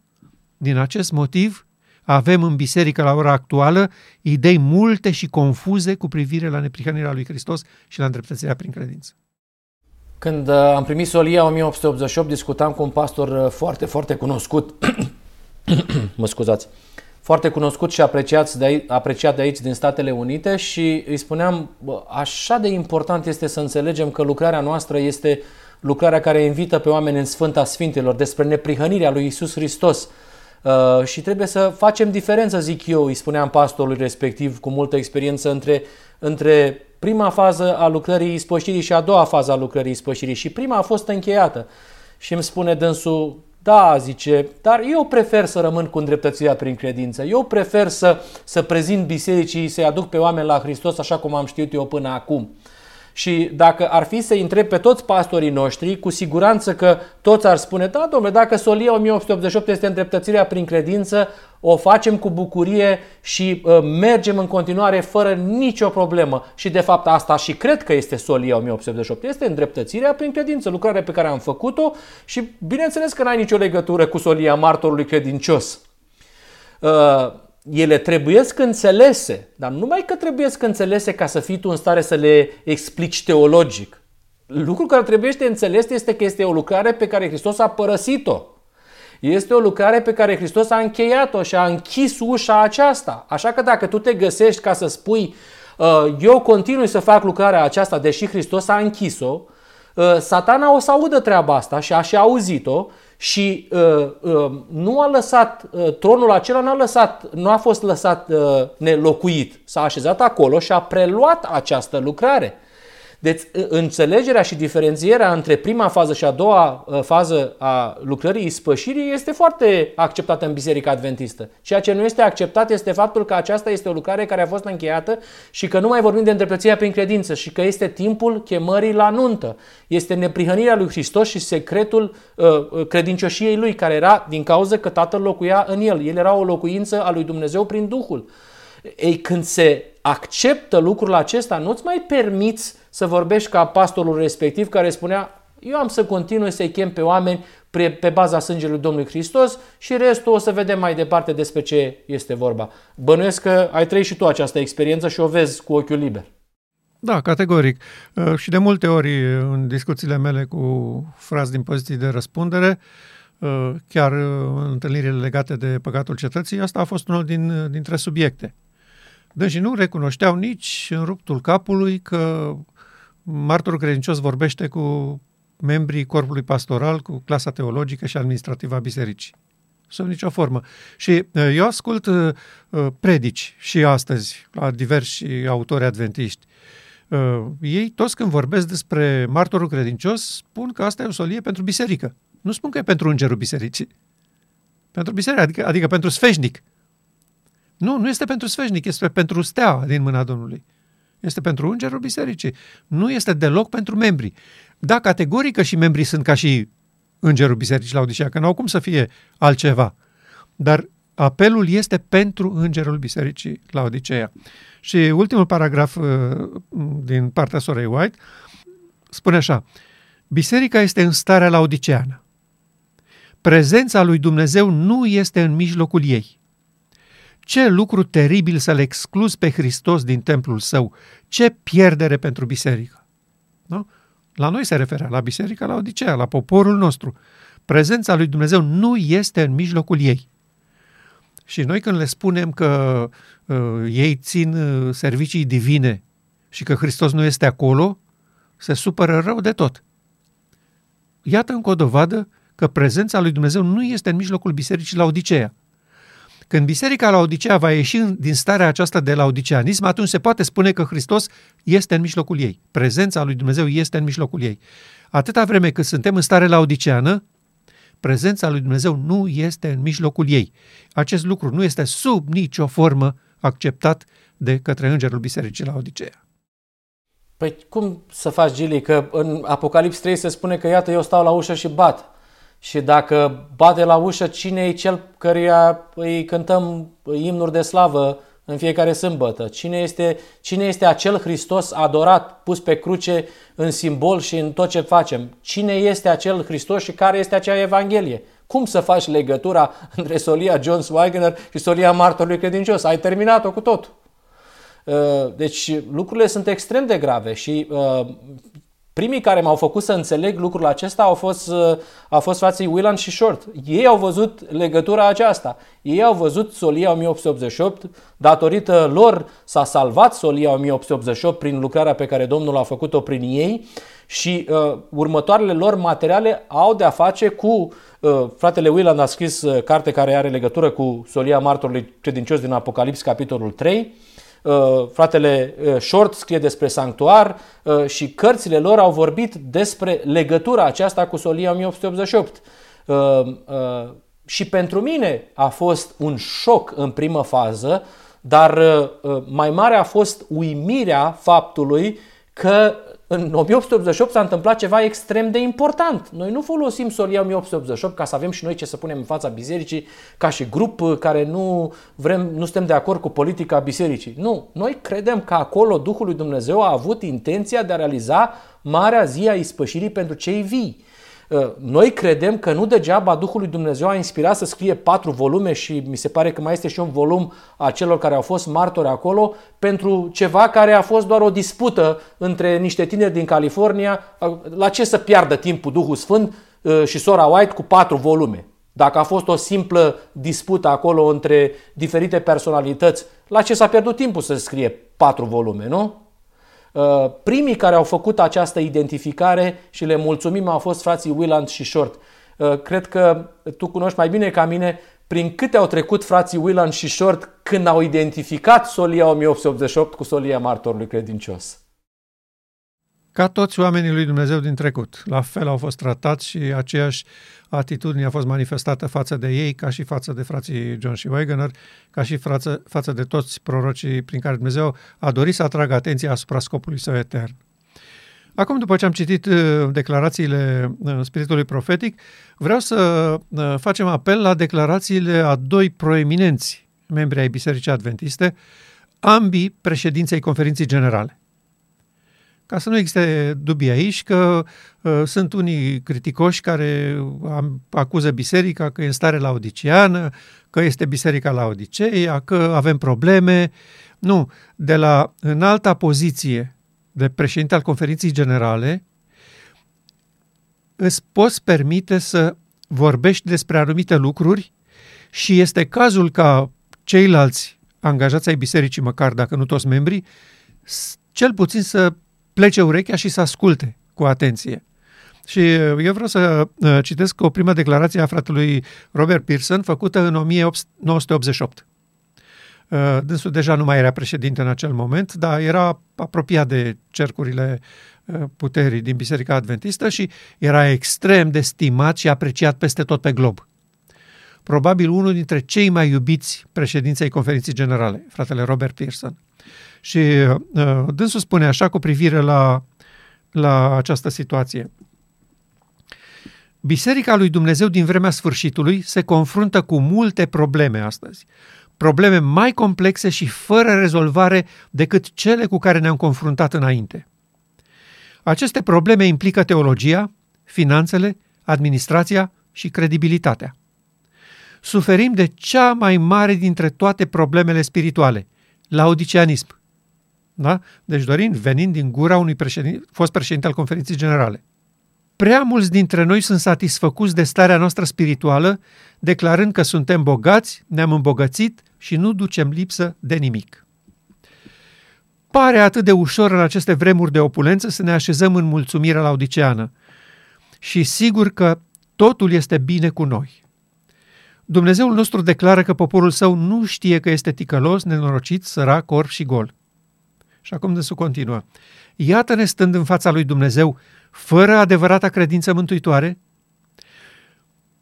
din acest motiv avem în biserică la ora actuală idei multe și confuze cu privire la neprihănirea lui Hristos și la îndreptățirea prin credință. Când am primit solia o mie opt sute optzeci și opt, discutam cu un pastor foarte, foarte cunoscut, mă scuzați, foarte cunoscut și apreciat de, aici, apreciat de aici din Statele Unite și îi spuneam, bă, așa de important este să înțelegem că lucrarea noastră este lucrarea care invită pe oameni în Sfânta Sfintelor, despre neprihănirea lui Iisus Hristos. Uh, și trebuie să facem diferență, zic eu, îi spuneam pastorului respectiv cu multă experiență între, între prima fază a lucrării ispășirii și a doua fază a lucrării ispășirii. Și prima a fost încheiată. Și îmi spune dânsul, da, zice, dar eu prefer să rămân cu îndreptățirea prin credință. Eu prefer să, să prezint bisericii, să-i aduc pe oameni la Hristos așa cum am știut eu până acum. Și dacă ar fi să-i întreb pe toți pastorii noștri, cu siguranță că toți ar spune, da, domnule, dacă solia o mie opt sute optzeci și opt este îndreptățirea prin credință, o facem cu bucurie și uh, mergem în continuare fără nicio problemă. Și de fapt asta și cred că este solia o mie opt sute optzeci și opt. Este îndreptățirea prin credință, lucrarea pe care am făcut-o și bineînțeles că n-ai nicio legătură cu solia martorului credincios. Uh, Ele trebuiesc înțelese, dar numai că trebuiesc înțelese ca să fii tu în stare să le explici teologic. Lucrul care trebuie înțeles este că este o lucrare pe care Hristos a părăsit-o. Este o lucrare pe care Hristos a încheiat-o și a închis ușa aceasta. Așa că dacă tu te găsești ca să spui, eu continui să fac lucrarea aceasta, deși Hristos a închis-o, Satana o să audă treaba asta și a și auzit-o. Și uh, uh, nu a lăsat, uh, tronul acela n-a lăsat, nu a fost lăsat uh, nelocuit. S-a așezat acolo și a preluat această lucrare. Deci înțelegerea și diferențierea între prima fază și a doua uh, fază a lucrării ispășirii este foarte acceptată în Biserica Adventistă. Ceea ce nu este acceptat este faptul că aceasta este o lucrare care a fost încheiată și că nu mai vorbim de îndreptățirea prin credință și că este timpul chemării la nuntă. Este neprihănirea lui Hristos și secretul uh, credincioșiei lui, care era din cauză că Tatăl locuia în el. El era o locuință a lui Dumnezeu prin Duhul. Ei, când se acceptă lucrul acesta, nu-ți mai permiți să vorbești ca pastorul respectiv care spunea, eu am să continui să-i chem pe oameni pe, pe baza sângelui Domnului Hristos și restul o să vedem mai departe despre ce este vorba. Bănuiesc că ai trăit și tu această experiență și o vezi cu ochiul liber. Da, categoric. Și de multe ori în discuțiile mele cu frați din poziții de răspundere, chiar în întâlnirile legate de păcatul cetății, asta a fost unul din, dintre subiecte. Deci nu recunoșteau nici în ruptul capului că martorul credincios vorbește cu membrii corpului pastoral, cu clasa teologică și administrativă a bisericii. Sub nicio formă. Și eu ascult predici și astăzi la diversi autori adventiști. Ei toți când vorbesc despre martorul credincios spun că asta e o solie pentru biserică. Nu spun că e pentru îngerul bisericii. Pentru biserică, adică, adică pentru sfeșnic. Nu, nu este pentru sfeșnic, este pentru stea din mâna Domnului. Este pentru îngerul bisericii. Nu este deloc pentru membri. Da, categorică și membrii sunt ca și îngerul bisericii Laodicea, că n-au cum să fie altceva. Dar apelul este pentru îngerul bisericii Laodicea. Și ultimul paragraf din partea sorei White spune așa: biserica este în starea laodiceană. Prezența lui Dumnezeu nu este în mijlocul ei. Ce lucru teribil să-L excluzi pe Hristos din templul său! Ce pierdere pentru biserică! Nu? La noi se referă, la biserica Laodicea, la poporul nostru. Prezența lui Dumnezeu nu este în mijlocul ei. Și noi când le spunem că uh, ei țin uh, servicii divine și că Hristos nu este acolo, se supără rău de tot. Iată încă o dovadă că prezența lui Dumnezeu nu este în mijlocul bisericii Laodicea. Când biserica Laodicea va ieși din starea aceasta de laodiceanism, atunci se poate spune că Hristos este în mijlocul ei. Prezența lui Dumnezeu este în mijlocul ei. Atâta vreme cât suntem în stare laodiceană, prezența lui Dumnezeu nu este în mijlocul ei. Acest lucru nu este sub nicio formă acceptat de către îngerul bisericii Laodicea. Păi cum să faci, Gili, că în Apocalipsa trei se spune că iată, eu stau la ușă și bat. Și dacă bate la ușă, cine e cel căruia îi cântăm imnuri de slavă în fiecare sâmbătă? Cine este, cine este acel Hristos adorat, pus pe cruce în simbol și în tot ce facem? Cine este acel Hristos și care este acea Evanghelie? Cum să faci legătura între solia Jones Waggoner și solia Martorului Credincios? Ai terminat-o cu tot. Deci lucrurile sunt extrem de grave și... primii care m-au făcut să înțeleg lucrul acesta au fost, au fost frații Willan și Short. Ei au văzut legătura aceasta. Ei au văzut solia o mie opt sute optzeci și opt, datorită lor s-a salvat solia o mie opt sute optzeci și opt prin lucrarea pe care Domnul a făcut-o prin ei și uh, următoarele lor materiale au de-a face cu... Uh, fratele Willan a scris uh, carte care are legătură cu solia Martorului Credincios din Apocalips, capitolul trei. Uh, fratele Short scrie despre sanctuar uh, și cărțile lor au vorbit despre legătura aceasta cu solia o mie opt sute optzeci și opt. Uh, uh, și pentru mine a fost un șoc în primă fază, dar uh, mai mare a fost uimirea faptului că în o mie opt sute optzeci și opt s-a întâmplat ceva extrem de important. Noi nu folosim solia o mie opt sute optzeci și opt ca să avem și noi ce să punem în fața bisericii ca și grup care nu vrem, nu suntem de acord cu politica bisericii. Nu, noi credem că acolo Duhul lui Dumnezeu a avut intenția de a realiza marea zi a ispășirii pentru cei vii. Noi credem că nu degeaba Duhul lui Dumnezeu a inspirat să scrie patru volume și mi se pare că mai este și un volum a celor care au fost martori acolo pentru ceva care a fost doar o dispută între niște tineri din California. La ce să piardă timpul Duhul Sfânt și sora White cu patru volume? Dacă a fost o simplă dispută acolo între diferite personalități, la ce s-a pierdut timpul să scrie patru volume, nu? Primii care au făcut această identificare și le mulțumim au fost frații Willan și Short. Cred că tu cunoști mai bine ca mine prin câte au trecut frații Willan și Short când au identificat solia o mie opt sute optzeci și opt cu solia Martorului Credincios. Ca toți oamenii lui Dumnezeu din trecut, la fel au fost tratați și aceeași atitudine a fost manifestată față de ei, ca și față de frații Jones și Waggoner, ca și față, față de toți prorocii prin care Dumnezeu a dorit să atragă atenția asupra scopului său etern. Acum, după ce am citit declarațiile spiritului profetic, vreau să facem apel la declarațiile a doi proeminenți membri ai Bisericii Adventiste, ambii președinței Conferinței Generale. Ca să nu existe dubii aici că uh, sunt unii criticoși care acuză biserica că e în stare laodiceană, că este biserica Laodiceea, că avem probleme. Nu, de la înalta poziție de președinte al Conferinței Generale îți poți permite să vorbești despre anumite lucruri și este cazul ca ceilalți angajați ai bisericii, măcar dacă nu toți membrii, cel puțin să plece urechea și să asculte cu atenție. Și eu vreau să citesc o primă declarație a fratelui Robert Pierson, făcută în o mie nouă sute optzeci și opt. Dânsul deja nu mai era președinte în acel moment, dar era apropiat de cercurile puterii din Biserica Adventistă și era extrem de stimat și apreciat peste tot pe glob. Probabil unul dintre cei mai iubiți președinței Conferinței Generale, fratele Robert Pierson. Și uh, dânsul spune așa cu privire la, la această situație. Biserica lui Dumnezeu din vremea sfârșitului se confruntă cu multe probleme astăzi. Probleme mai complexe și fără rezolvare decât cele cu care ne-am confruntat înainte. Aceste probleme implică teologia, finanțele, administrația și credibilitatea. Suferim de cea mai mare dintre toate problemele spirituale, laodiceanism. Da? Deci Dorin, venind din gura unui președin, fost președinte al Conferinței Generale. Prea mulți dintre noi sunt satisfăcuți de starea noastră spirituală, declarând că suntem bogați, ne-am îmbogățit și nu ducem lipsă de nimic. Pare atât de ușor în aceste vremuri de opulență să ne așezăm în mulțumirea laodiceană și sigur că totul este bine cu noi. Dumnezeul nostru declară că poporul său nu știe că este ticălos, nenorocit, sărac, orb și gol. Și acum dânsul continuă. Iată-ne stând în fața lui Dumnezeu, fără adevărata credință mântuitoare,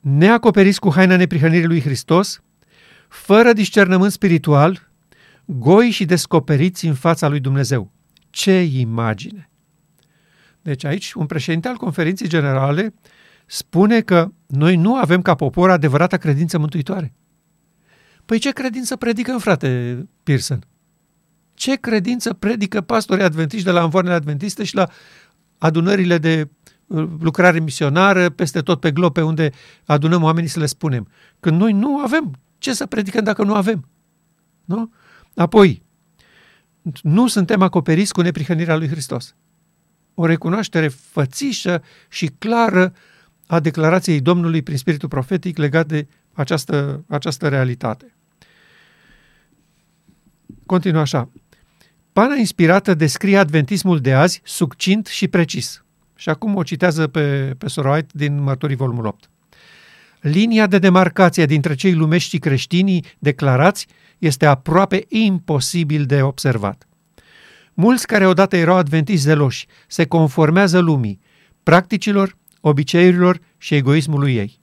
neacoperiți cu haina neprihănirii lui Hristos, fără discernământ spiritual, goi și descoperiți în fața lui Dumnezeu. Ce imagine! Deci aici un președinte al Conferinței Generale spune că noi nu avem ca popor adevărata credință mântuitoare. Păi ce credință predică, frate Pierson? Ce credință predică pastorii adventiști de la anvoanele adventiste și la adunările de lucrare misionară peste tot pe glob, pe unde adunăm oamenii să le spunem? Când noi nu avem, ce să predicăm dacă nu avem? Nu? Apoi, nu suntem acoperiți cu neprihănirea lui Hristos. O recunoaștere fățișă și clară a declarației Domnului prin spiritul profetic legat de această, această realitate. Continuă așa. Pana inspirată descrie adventismul de azi succint și precis. Și acum o citează pe, pe Solia White din Martorii, volumul opt. Linia de demarcație dintre cei lumești și creștinii declarați este aproape imposibil de observat. Mulți care odată erau adventiști zeloși se conformează lumii, practicilor, obiceiurilor și egoismului ei.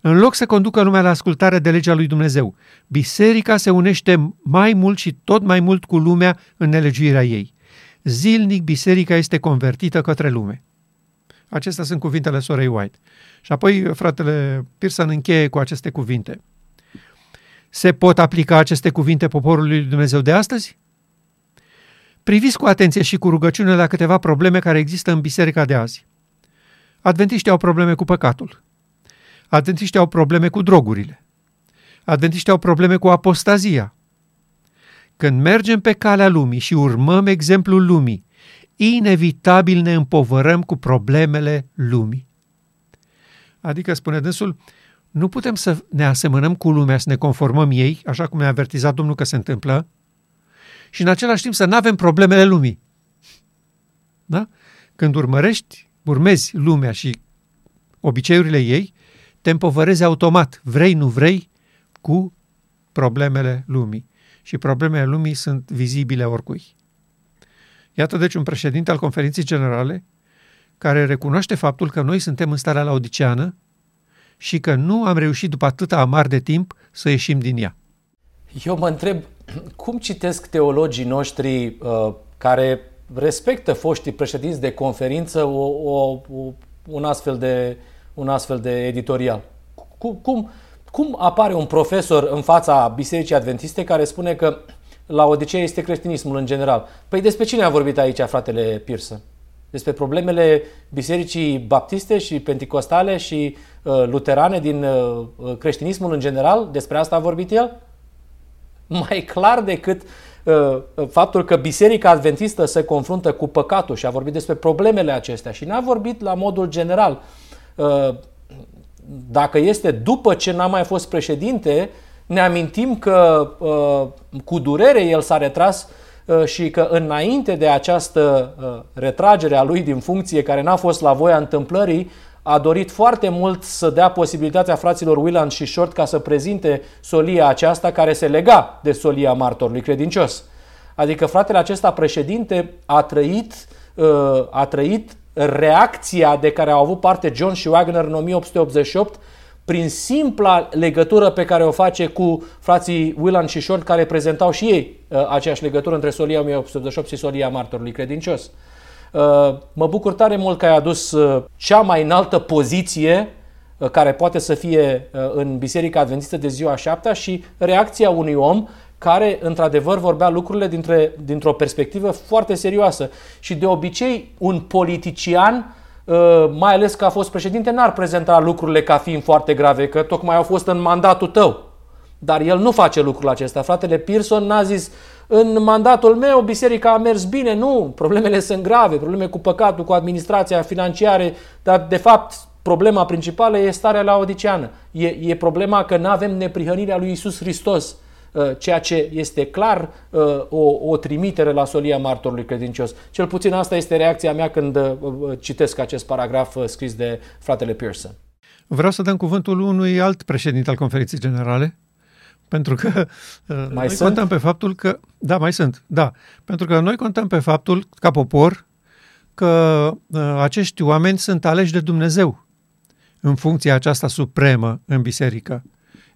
În loc să conducă lumea la ascultare de legea lui Dumnezeu, biserica se unește mai mult și tot mai mult cu lumea în nelegiuirea ei. Zilnic biserica este convertită către lume. Acestea sunt cuvintele sorei White. Și apoi fratele Pierson încheie cu aceste cuvinte. Se pot aplica aceste cuvinte poporului lui Dumnezeu de astăzi? Priviți cu atenție și cu rugăciune la câteva probleme care există în biserica de azi. Adventiștii au probleme cu păcatul. Adventiștii au probleme cu drogurile. Adventiștii au probleme cu apostazia. Când mergem pe calea lumii și urmăm exemplul lumii, inevitabil ne împovărăm cu problemele lumii. Adică, spune dânsul, nu putem să ne asemănăm cu lumea, să ne conformăm ei, așa cum ne-a avertizat Domnul că se întâmplă, și în același timp să nu avem problemele lumii. Da? Când urmărești, urmezi lumea și obiceiurile ei, te împovărezi automat, vrei, nu vrei, cu problemele lumii. Și problemele lumii sunt vizibile oricui. Iată deci un președinte al Conferinței Generale care recunoaște faptul că noi suntem în starea laodiceană și că nu am reușit după atâta amar de timp să ieșim din ea. Eu mă întreb, cum citesc teologii noștri uh, care respectă foștii președinți de conferință o, o, un astfel de... un astfel de editorial. Cum, cum, cum apare un profesor în fața Bisericii Adventiste care spune că Laodiceea este creștinismul în general? Păi despre cine a vorbit aici, fratele Pierson? Despre problemele Bisericii Baptiste și Penticostale și uh, luterane din uh, creștinismul în general? Despre asta a vorbit el? Mai clar decât uh, faptul că Biserica Adventistă se confruntă cu păcatul și a vorbit despre problemele acestea și n-a vorbit la modul general. Dacă este după ce n-a mai fost președinte, ne amintim că cu durere el s-a retras și că înainte de această retragere a lui din funcție, care n-a fost la voia întâmplării, a dorit foarte mult să dea posibilitatea fraților Willan și Short ca să prezinte solia aceasta care se lega de solia Martorului Credincios. Adică fratele acesta președinte a trăit, a trăit reacția de care au avut parte Jones și Waggoner în o mie opt sute optzeci și opt prin simpla legătură pe care o face cu frații Willan și Short, care prezentau și ei uh, aceeași legătură între Solia o mie opt sute optzeci și opt și Solia Martorului Credincios. Uh, mă bucur tare mult că ai adus uh, cea mai înaltă poziție uh, care poate să fie uh, în Biserica Adventistă de ziua șaptea și reacția unui om care, într-adevăr, vorbea lucrurile dintre, dintr-o perspectivă foarte serioasă. Și de obicei, un politician, mai ales că a fost președinte, n-ar prezenta lucrurile ca fiind foarte grave, că tocmai au fost în mandatul tău. Dar el nu face lucrul acesta. Fratele Pierson n-a zis, în mandatul meu biserica a mers bine. Nu, problemele sunt grave, probleme cu păcatul, cu administrația financiară, dar de fapt problema principală e starea laodiceană. E, e problema că n-avem neprihănirea lui Iisus Hristos, ceea ce este clar o, o trimitere la Solia Martorului Credincios. Cel puțin asta este reacția mea când citesc acest paragraf scris de fratele Pierson. Vreau să dăm cuvântul unui alt președinte al Conferinței Generale, pentru că mai noi sunt? contăm pe faptul că... Da, mai sunt, da. Pentru că noi contăm pe faptul, ca popor, că acești oameni sunt aleși de Dumnezeu în funcția aceasta supremă în biserică.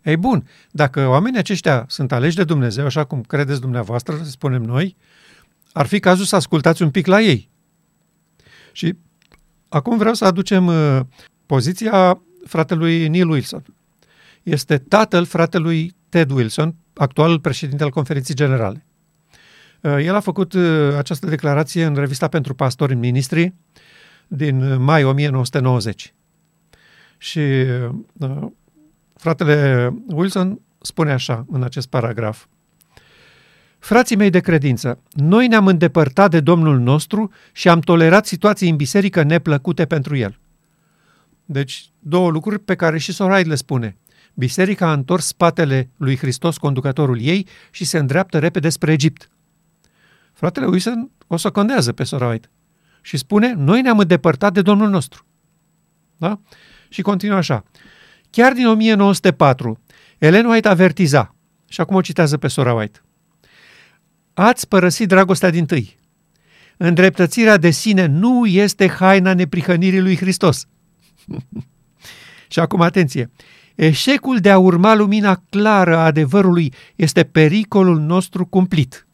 Ei bun, dacă oamenii aceștia sunt aleși de Dumnezeu, așa cum credeți dumneavoastră, să spunem noi, ar fi cazul să ascultați un pic la ei. Și acum vreau să aducem poziția fratelui Neil Wilson. Este tatăl fratelui Ted Wilson, actualul președinte al Conferinței Generale. El a făcut această declarație în revista pentru pastori în ministrii din mai o mie nouă sute nouăzeci. Și... fratele Wilson spune așa în acest paragraf. Frații mei de credință, noi ne-am îndepărtat de Domnul nostru și am tolerat situații în biserică neplăcute pentru el. Deci, două lucruri pe care și Sorai le spune. Biserica a întors spatele lui Hristos, conducătorul ei, și se îndreaptă repede spre Egipt. Fratele Wilson o socondează pe Sorai și spune, noi ne-am îndepărtat de Domnul nostru. Da? Și continuă așa. Chiar din o mie nouă sute patru, Ellen White avertiza, și acum o citează pe sora White, ați părăsit dragostea dintâi. Îndreptățirea de sine nu este haina neprihănirii lui Hristos. Și acum atenție, eșecul de a urma lumina clară a adevărului este pericolul nostru cumplit.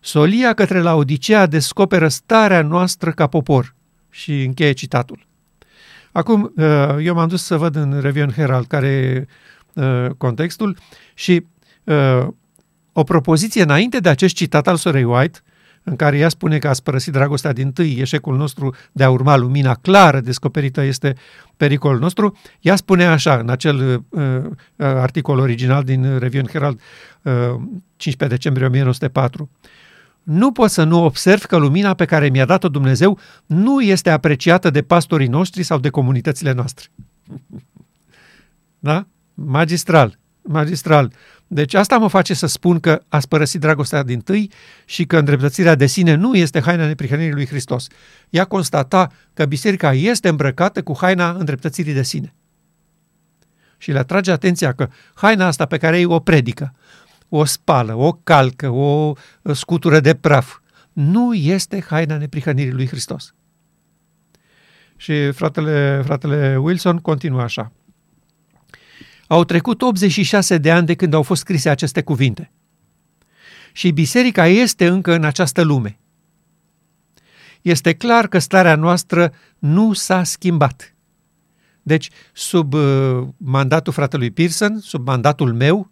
Solia către Laodicea descoperă starea noastră ca popor. Și încheie citatul. Acum, eu m-am dus să văd în Review and Herald care e contextul și o propoziție înainte de acest citat al sorei White, în care ea spune că ați părăsit dragostea dintâi, eșecul nostru de a urma lumina clară descoperită este pericolul nostru, ea spune așa, în acel articol original din Review and Herald, cincisprezece decembrie o mie nouă sute patru. Nu pot să nu observ că lumina pe care mi-a dat-o Dumnezeu nu este apreciată de pastorii noștri sau de comunitățile noastre. Da? Magistral, magistral. Deci asta mă face să spun că ați părăsit dragostea dintâi și că îndreptățirea de sine nu este haina neprihănirii lui Hristos. Ea constata că biserica este îmbrăcată cu haina îndreptățirii de sine. Și le atrage atenția că haina asta pe care ei o predică, o spală, o calcă, o scutură de praf, nu este haina neprihănirii lui Hristos. Și fratele, fratele Wilson continuă așa. Au trecut optzeci și șase de ani de când au fost scrise aceste cuvinte. Și biserica este încă în această lume. Este clar că starea noastră nu s-a schimbat. Deci, sub uh, mandatul fratelui Pierson, sub mandatul meu,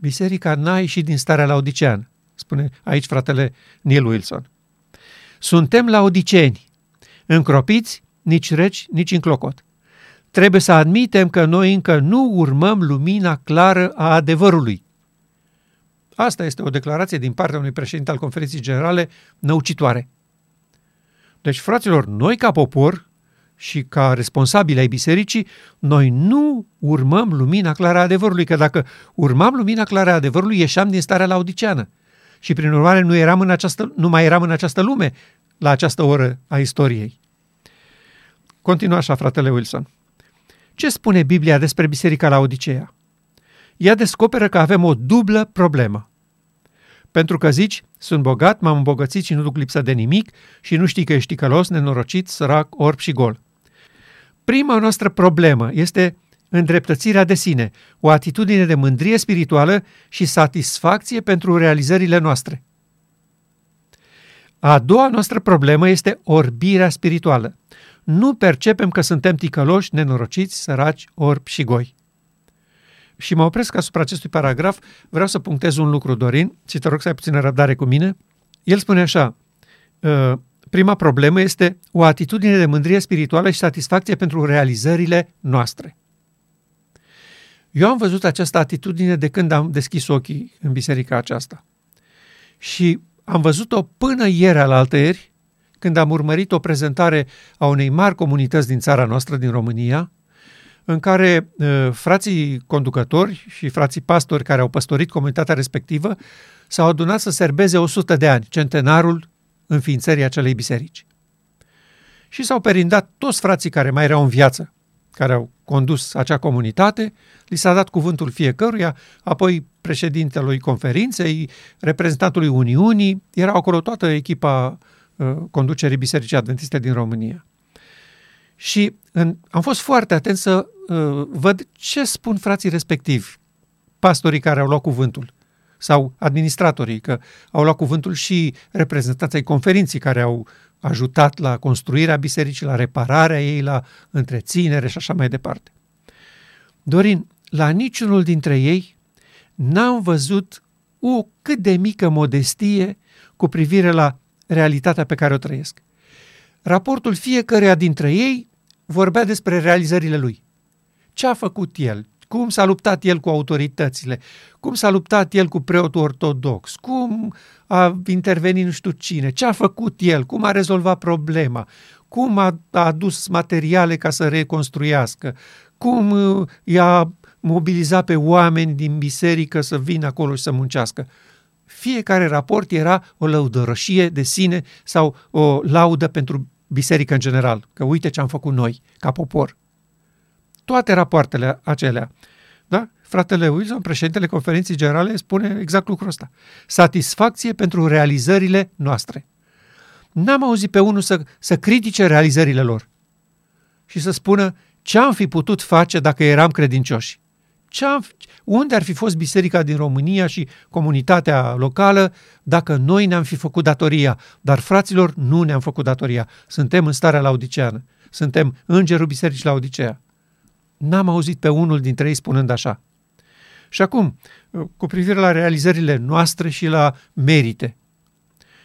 biserica n-a ieșit din starea laodiceană, spune aici fratele Neil Wilson. Suntem laodiceni, încropiți, nici reci, nici în clocot. Trebuie să admitem că noi încă nu urmăm lumina clară a adevărului. Asta este o declarație din partea unui președinte al Conferinței Generale năucitoare. Deci, fraților, noi ca popor și ca responsabili ai bisericii, noi nu urmăm lumina clară a adevărului, că dacă urmam lumina clară a adevărului, ieșeam din starea laodiceană. Și prin urmare nu, eram în această, nu mai eram în această lume, la această oră a istoriei. Continuă așa, fratele Wilson. Ce spune Biblia despre biserica Laodiceea? Ea descoperă că avem o dublă problemă. Pentru că zici, sunt bogat, m-am îmbogățit și nu duc lipsă de nimic și nu știi că ești ticălos, nenorocit, sărac, orb și gol. Prima noastră problemă este îndreptățirea de sine, o atitudine de mândrie spirituală și satisfacție pentru realizările noastre. A doua noastră problemă este orbirea spirituală. Nu percepem că suntem ticăloși, nenorociți, săraci, orbi și goi. Și mă opresc asupra acestui paragraf, vreau să punctez un lucru, Dorin, și te rog să ai puțină răbdare cu mine. El spune așa, prima problemă este o atitudine de mândrie spirituală și satisfacție pentru realizările noastre. Eu am văzut această atitudine de când am deschis ochii în biserica aceasta. Și am văzut-o până ieri alaltăieri, când am urmărit o prezentare a unei mari comunități din țara noastră, din România, în care uh, frații conducători și frații pastori care au păstorit comunitatea respectivă s-au adunat să serbeze o sută de ani, centenarul înființării acelei biserici. Și s-au perindat toți frații care mai erau în viață, care au condus acea comunitate, li s-a dat cuvântul fiecăruia, apoi președintelui conferinței, reprezentantului Uniunii, era acolo toată echipa uh, conducerii Bisericii Adventiste din România. Și în, am fost foarte atent să uh, văd ce spun frații respectivi, pastorii care au luat cuvântul, sau administratorii, că au luat cuvântul și reprezentanții conferinții care au ajutat la construirea bisericii, la repararea ei, la întreținere și așa mai departe. Dorin, la niciunul dintre ei n-am văzut o cât de mică modestie cu privire la realitatea pe care o trăiesc. Raportul fiecăruia dintre ei vorbea despre realizările lui. Ce a făcut el? Cum s-a luptat el cu autoritățile? Cum s-a luptat el cu preotul ortodox? Cum a intervenit nu știu cine? Ce a făcut el? Cum a rezolvat problema? Cum a adus materiale ca să reconstruiască? Cum i-a mobilizat pe oameni din biserică să vină acolo și să muncească? Fiecare raport era o lăudărășie de sine sau o laudă pentru biserică în general, că uite ce am făcut noi, ca popor. Toate rapoartele acelea. Da? Fratele Wilson, președintele conferinței generale, spune exact lucrul ăsta. Satisfacție pentru realizările noastre. N-am auzit pe unul să, să critice realizările lor și să spună ce am fi putut face dacă eram credincioși. Ce am, unde ar fi fost biserica din România și comunitatea locală dacă noi ne-am fi făcut datoria? Dar, fraților, nu ne-am făcut datoria. Suntem în starea laodiceană. Suntem îngerul bisericii Laodiceea. N-am auzit pe unul dintre ei spunând așa. Și acum, cu privire la realizările noastre și la merite.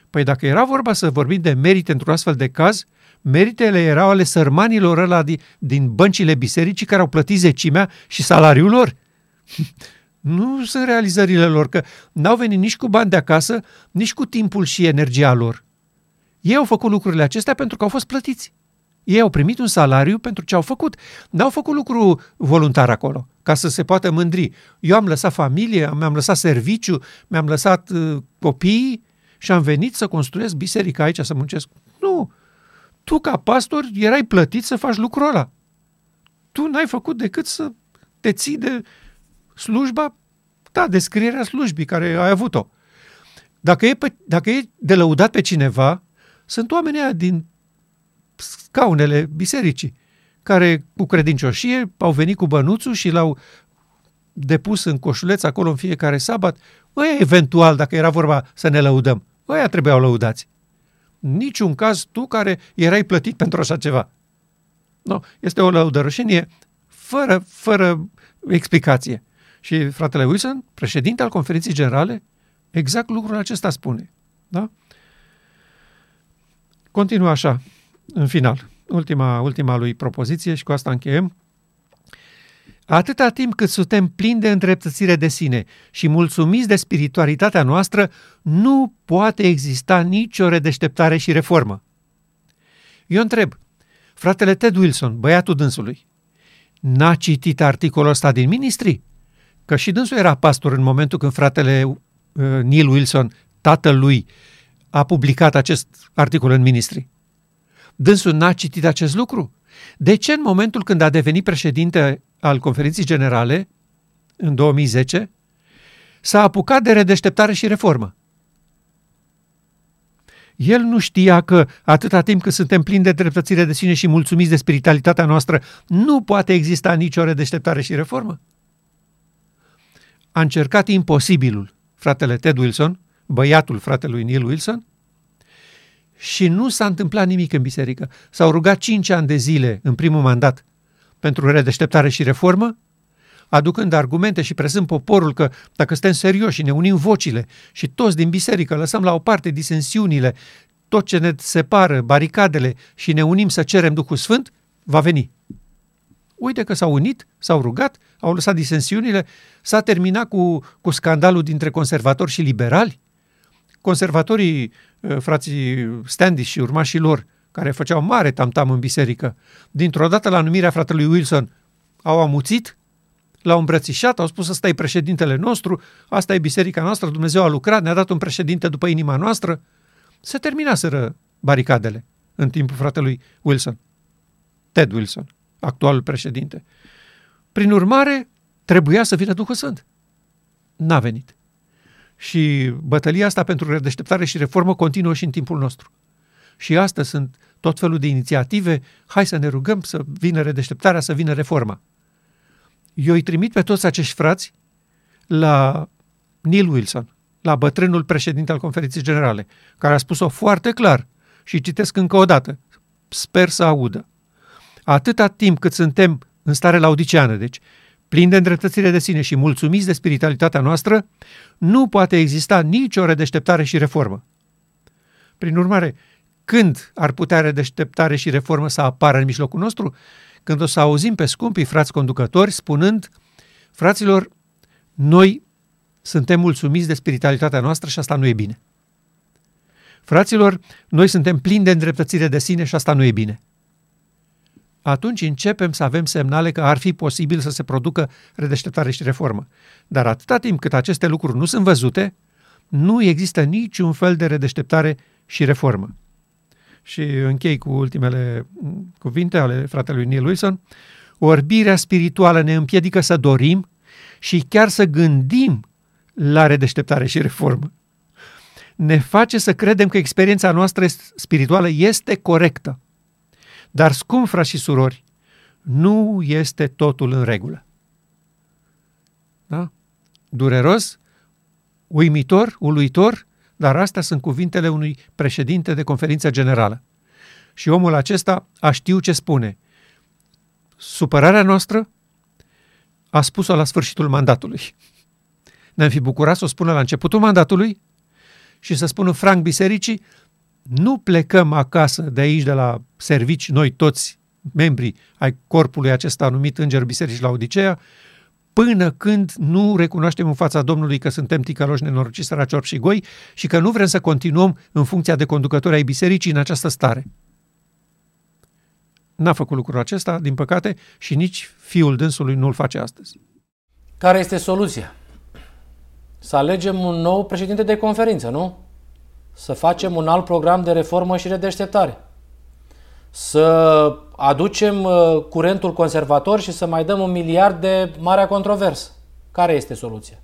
Păi dacă era vorba să vorbim de merite într-un astfel de caz, meritele erau ale sărmanilor ăla din băncile bisericii care au plătit zecimea și salariul lor. Nu sunt realizările lor, că n-au venit nici cu bani de acasă, nici cu timpul și energia lor. Ei au făcut lucrurile acestea pentru că au fost plătiți. Ei au primit un salariu pentru ce au făcut. N-au făcut lucru voluntar acolo, ca să se poată mândri. Eu am lăsat familie, mi-am lăsat serviciu, mi-am lăsat uh, copiii și am venit să construiesc biserica aici, să muncesc. Nu! Tu, ca pastor, erai plătit să faci lucrul ăla. Tu n-ai făcut decât să te ții de slujba, da, descrierea slujbii care ai avut-o. Dacă e, pe, dacă e de lăudat pe cineva, sunt oamenii aia din scaunele bisericii, care cu credincioșie au venit cu bănuțul și l-au depus în coșuleț acolo în fiecare sabat. Ăia eventual, dacă era vorba să ne lăudăm, ăia trebuiau lăudați. Niciun caz tu care erai plătit pentru așa ceva. No, este o lăudărășenie fără, fără explicație. Și fratele Wilson, președinte al conferinței generale, exact lucrul acesta spune. Da? Continuă așa. În final, ultima, ultima lui propoziție și cu asta încheiem. Atâta timp cât suntem plini de îndreptățire de sine și mulțumiți de spiritualitatea noastră, nu poate exista nicio redeșteptare și reformă. Eu întreb, fratele Ted Wilson, băiatul dânsului, n-a citit articolul ăsta din ministrii? Că și dânsul era pastor în momentul când fratele uh, Neil Wilson, tatăl lui, a publicat acest articol în ministrii. Dânsul n-a citit acest lucru? De ce în momentul când a devenit președinte al conferinței generale, în două mii zece, s-a apucat de redeșteptare și reformă? El nu știa că, atâta timp cât suntem plini de dreptățire de sine și mulțumiți de spiritualitatea noastră, nu poate exista nicio redeșteptare și reformă? A încercat imposibilul fratele Ted Wilson, băiatul fratelui Neil Wilson, și nu s-a întâmplat nimic în biserică. S-au rugat cinci ani de zile în primul mandat pentru redeșteptare și reformă, aducând argumente și presând poporul că dacă suntem serioși și ne unim vocile și toți din biserică lăsăm la o parte disensiunile, tot ce ne separă, baricadele, și ne unim să cerem Duhul Sfânt, va veni. Uite că s-au unit, s-au rugat, au lăsat disensiunile, s-a terminat cu, cu scandalul dintre conservatori și liberali. Conservatorii, frații Standish și urmașii lor, care făceau mare tamtam în biserică, dintr-o dată la numirea fratelui Wilson, au amuțit, l-au îmbrățișat, au spus, ăsta e președintele nostru, asta e biserica noastră, Dumnezeu a lucrat, ne-a dat un președinte după inima noastră. Se terminaseră baricadele în timpul fratelui Wilson, Ted Wilson, actualul președinte. Prin urmare, trebuia să vină Duhul Sfânt. N-a venit. Și bătălia asta pentru redeșteptare și reformă continuă și în timpul nostru. Și astăzi sunt tot felul de inițiative, hai să ne rugăm să vină redeșteptarea, să vină reforma. Eu îi trimit pe toți acești frați la Neil Wilson, la bătrânul președinte al Conferinței Generale, care a spus-o foarte clar și citesc încă o dată, sper să audă. Atâta timp cât suntem în stare laodiceană, deci, plini de îndreptățire de sine și mulțumiți de spiritualitatea noastră, nu poate exista nicio redeșteptare și reformă. Prin urmare, când ar putea redeșteptare și reformă să apară în mijlocul nostru? Când o să auzim pe scumpii frați conducători spunând, fraților, noi suntem mulțumiți de spiritualitatea noastră și asta nu e bine. Fraților, noi suntem plini de îndreptățire de sine și asta nu e bine. Atunci începem să avem semnale că ar fi posibil să se producă redeșteptare și reformă. Dar atâta timp cât aceste lucruri nu sunt văzute, nu există niciun fel de redeșteptare și reformă. Și închei cu ultimele cuvinte ale fratelui Neil Wilson. Orbirea spirituală ne împiedică să dorim și chiar să gândim la redeșteptare și reformă. Ne face să credem că experiența noastră spirituală este corectă. Dar, scump frați și surori, nu este totul în regulă. Da? Dureros, uimitor, uluitor, dar astea sunt cuvintele unui președinte de conferință generală. Și omul acesta a știu ce spune. Supărarea noastră a spus-o la sfârșitul mandatului. Ne-am fi bucurat să o spună la începutul mandatului și să spună franc bisericii, nu plecăm acasă de aici, de la servici, noi toți membrii ai corpului acesta numit Înger Bisericii Laodiceea, până când nu recunoaștem în fața Domnului că suntem ticăloși, nenorociți, săraci, orbi și goi și că nu vrem să continuăm în funcția de conducători ai bisericii în această stare. N-a făcut lucrul acesta, din păcate, și nici fiul dânsului nu-l face astăzi. Care este soluția? Să alegem un nou președinte de conferință, nu? Să facem un alt program de reformă și redeșteptare. Să aducem curentul conservator și să mai dăm un miliard de marea controversă. Care este soluția?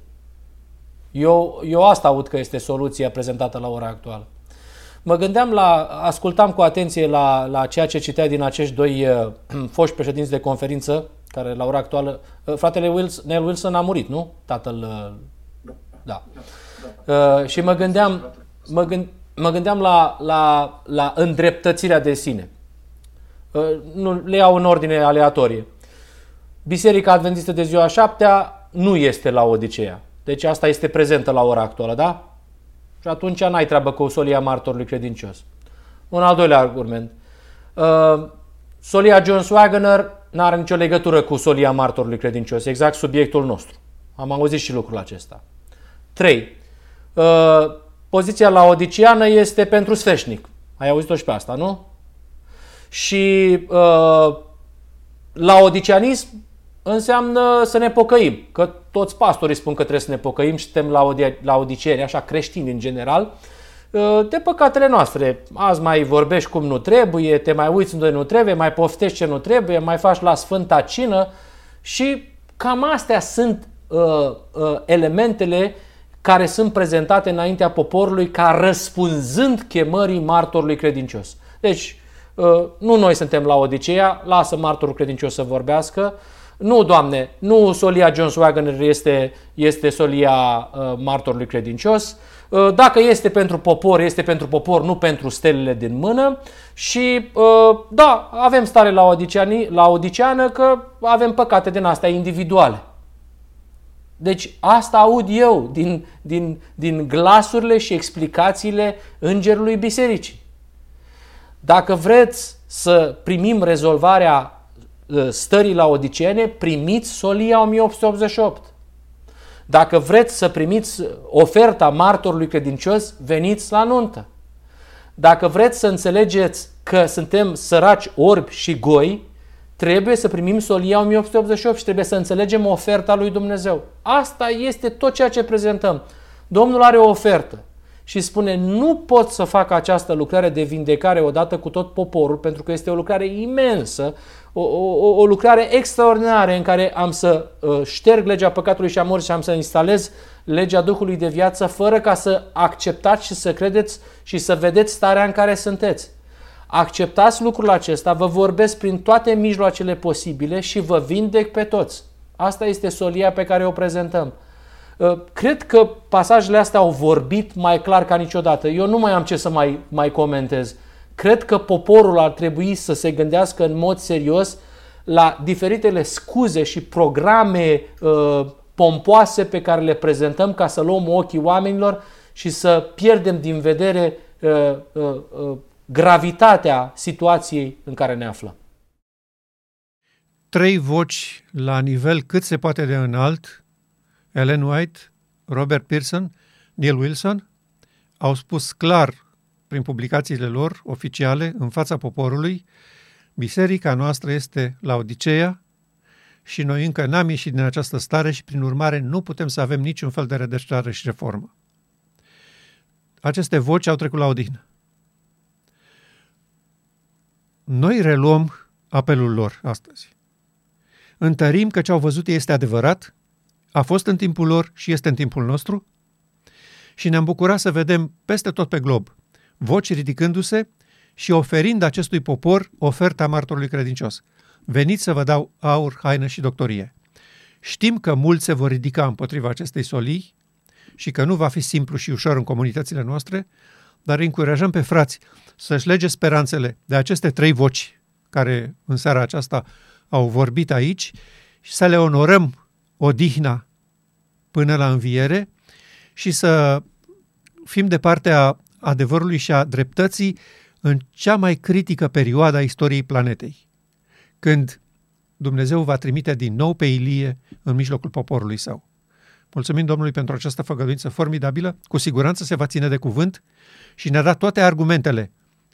Eu, eu asta aud că este soluția prezentată la ora actuală. Mă gândeam la, ascultam cu atenție la, la ceea ce citeai din acești doi uh, foști președinți de conferință, care la ora actuală, uh, fratele Wilson, Neil Wilson a murit, nu? Tatăl, uh, da. Uh, și mă gândeam, mă, gând, mă gândeam la, la, la îndreptățirea de sine. Nu, le iau în ordine aleatorie. Biserica Adventistă de ziua șaptea nu este Laodiceea. Deci asta este prezentă la ora actuală, da? Și atunci n-ai treabă cu solia Martorului Credincios. Un al doilea argument. Uh, solia Jones Waggoner n-are nicio legătură cu solia Martorului Credincios. Exact subiectul nostru. Am auzit și lucrul acesta. trei. Uh, poziția laodiceană este pentru sfeșnic. Ai auzit-o și pe asta, nu? Și uh, laodiceanism înseamnă să ne pocăim, că toți pastorii spun că trebuie să ne pocăim și suntem laodiceni, așa creștini în general, uh, de păcatele noastre. Azi mai vorbești cum nu trebuie, te mai uiți unde nu trebuie, mai poftești ce nu trebuie, mai faci la Sfânta Cină și cam astea sunt uh, uh, elementele care sunt prezentate înaintea poporului ca răspunzând chemării martorului credincios. Deci, nu noi suntem la Laodiceea, lasă martorul credincios să vorbească. Nu, Doamne, nu solia Jones Waggoner este, este solia uh, martorului credincios. Uh, dacă este pentru popor, este pentru popor, nu pentru stelele din mână. Și uh, da, avem stare laodiceană că avem păcate din astea individuale. Deci asta aud eu din, din, din glasurile și explicațiile îngerului bisericii. Dacă vreți să primim rezolvarea stării laodiceene, primiți Solia o mie opt sute optzeci și opt. Dacă vreți să primiți oferta martorului credincios, veniți la nuntă. Dacă vreți să înțelegeți că suntem săraci, orbi și goi, trebuie să primim Solia o mie opt sute optzeci și opt și trebuie să înțelegem oferta lui Dumnezeu. Asta este tot ceea ce prezentăm. Domnul are o ofertă și spune: nu pot să fac această lucrare de vindecare odată cu tot poporul, pentru că este o lucrare imensă, O, o, o lucrare extraordinară în care am să uh, șterg legea păcatului și a morții și am să instalez legea Duhului de viață, fără ca să acceptați și să credeți și să vedeți starea în care sunteți. Acceptați lucrul acesta, vă vorbesc prin toate mijloacele posibile și vă vindec pe toți. Asta este solia pe care o prezentăm. Uh, cred că pasajele astea au vorbit mai clar ca niciodată. Eu nu mai am ce să mai, mai comentez. Cred că poporul ar trebui să se gândească în mod serios la diferitele scuze și programe uh, pompoase pe care le prezentăm ca să luăm ochii oamenilor și să pierdem din vedere uh, uh, uh, gravitatea situației în care ne aflăm. Trei voci la nivel cât se poate de înalt, Ellen White, Robert Pierson, Neil Wilson, au spus clar prin publicațiile lor oficiale în fața poporului: biserica noastră este Laodiceea și noi încă n-am ieșit din această stare și prin urmare nu putem să avem niciun fel de redresare și reformă. Aceste voci au trecut la odihnă. Noi reluăm apelul lor astăzi. Întărim că ce au văzut este adevărat, a fost în timpul lor și este în timpul nostru și ne-am bucurat să vedem peste tot pe glob voci ridicându-se și oferind acestui popor oferta martorului credincios. Veniți să vă dau aur, haină și doctorie. Știm că mulți se vor ridica împotriva acestei solii și că nu va fi simplu și ușor în comunitățile noastre, dar încurajăm pe frați să-și lege speranțele de aceste trei voci care în seara aceasta au vorbit aici și să le onorăm odihna până la înviere și să fim de partea adevărului și a dreptății în cea mai critică perioadă a istoriei planetei, când Dumnezeu va trimite din nou pe Ilie în mijlocul poporului său. Mulțumim Domnului pentru această făgăduință formidabilă, cu siguranță se va ține de cuvânt și ne-a dat toate argumentele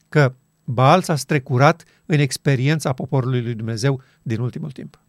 că Baal s-a strecurat în experiența poporului lui Dumnezeu din ultimul timp.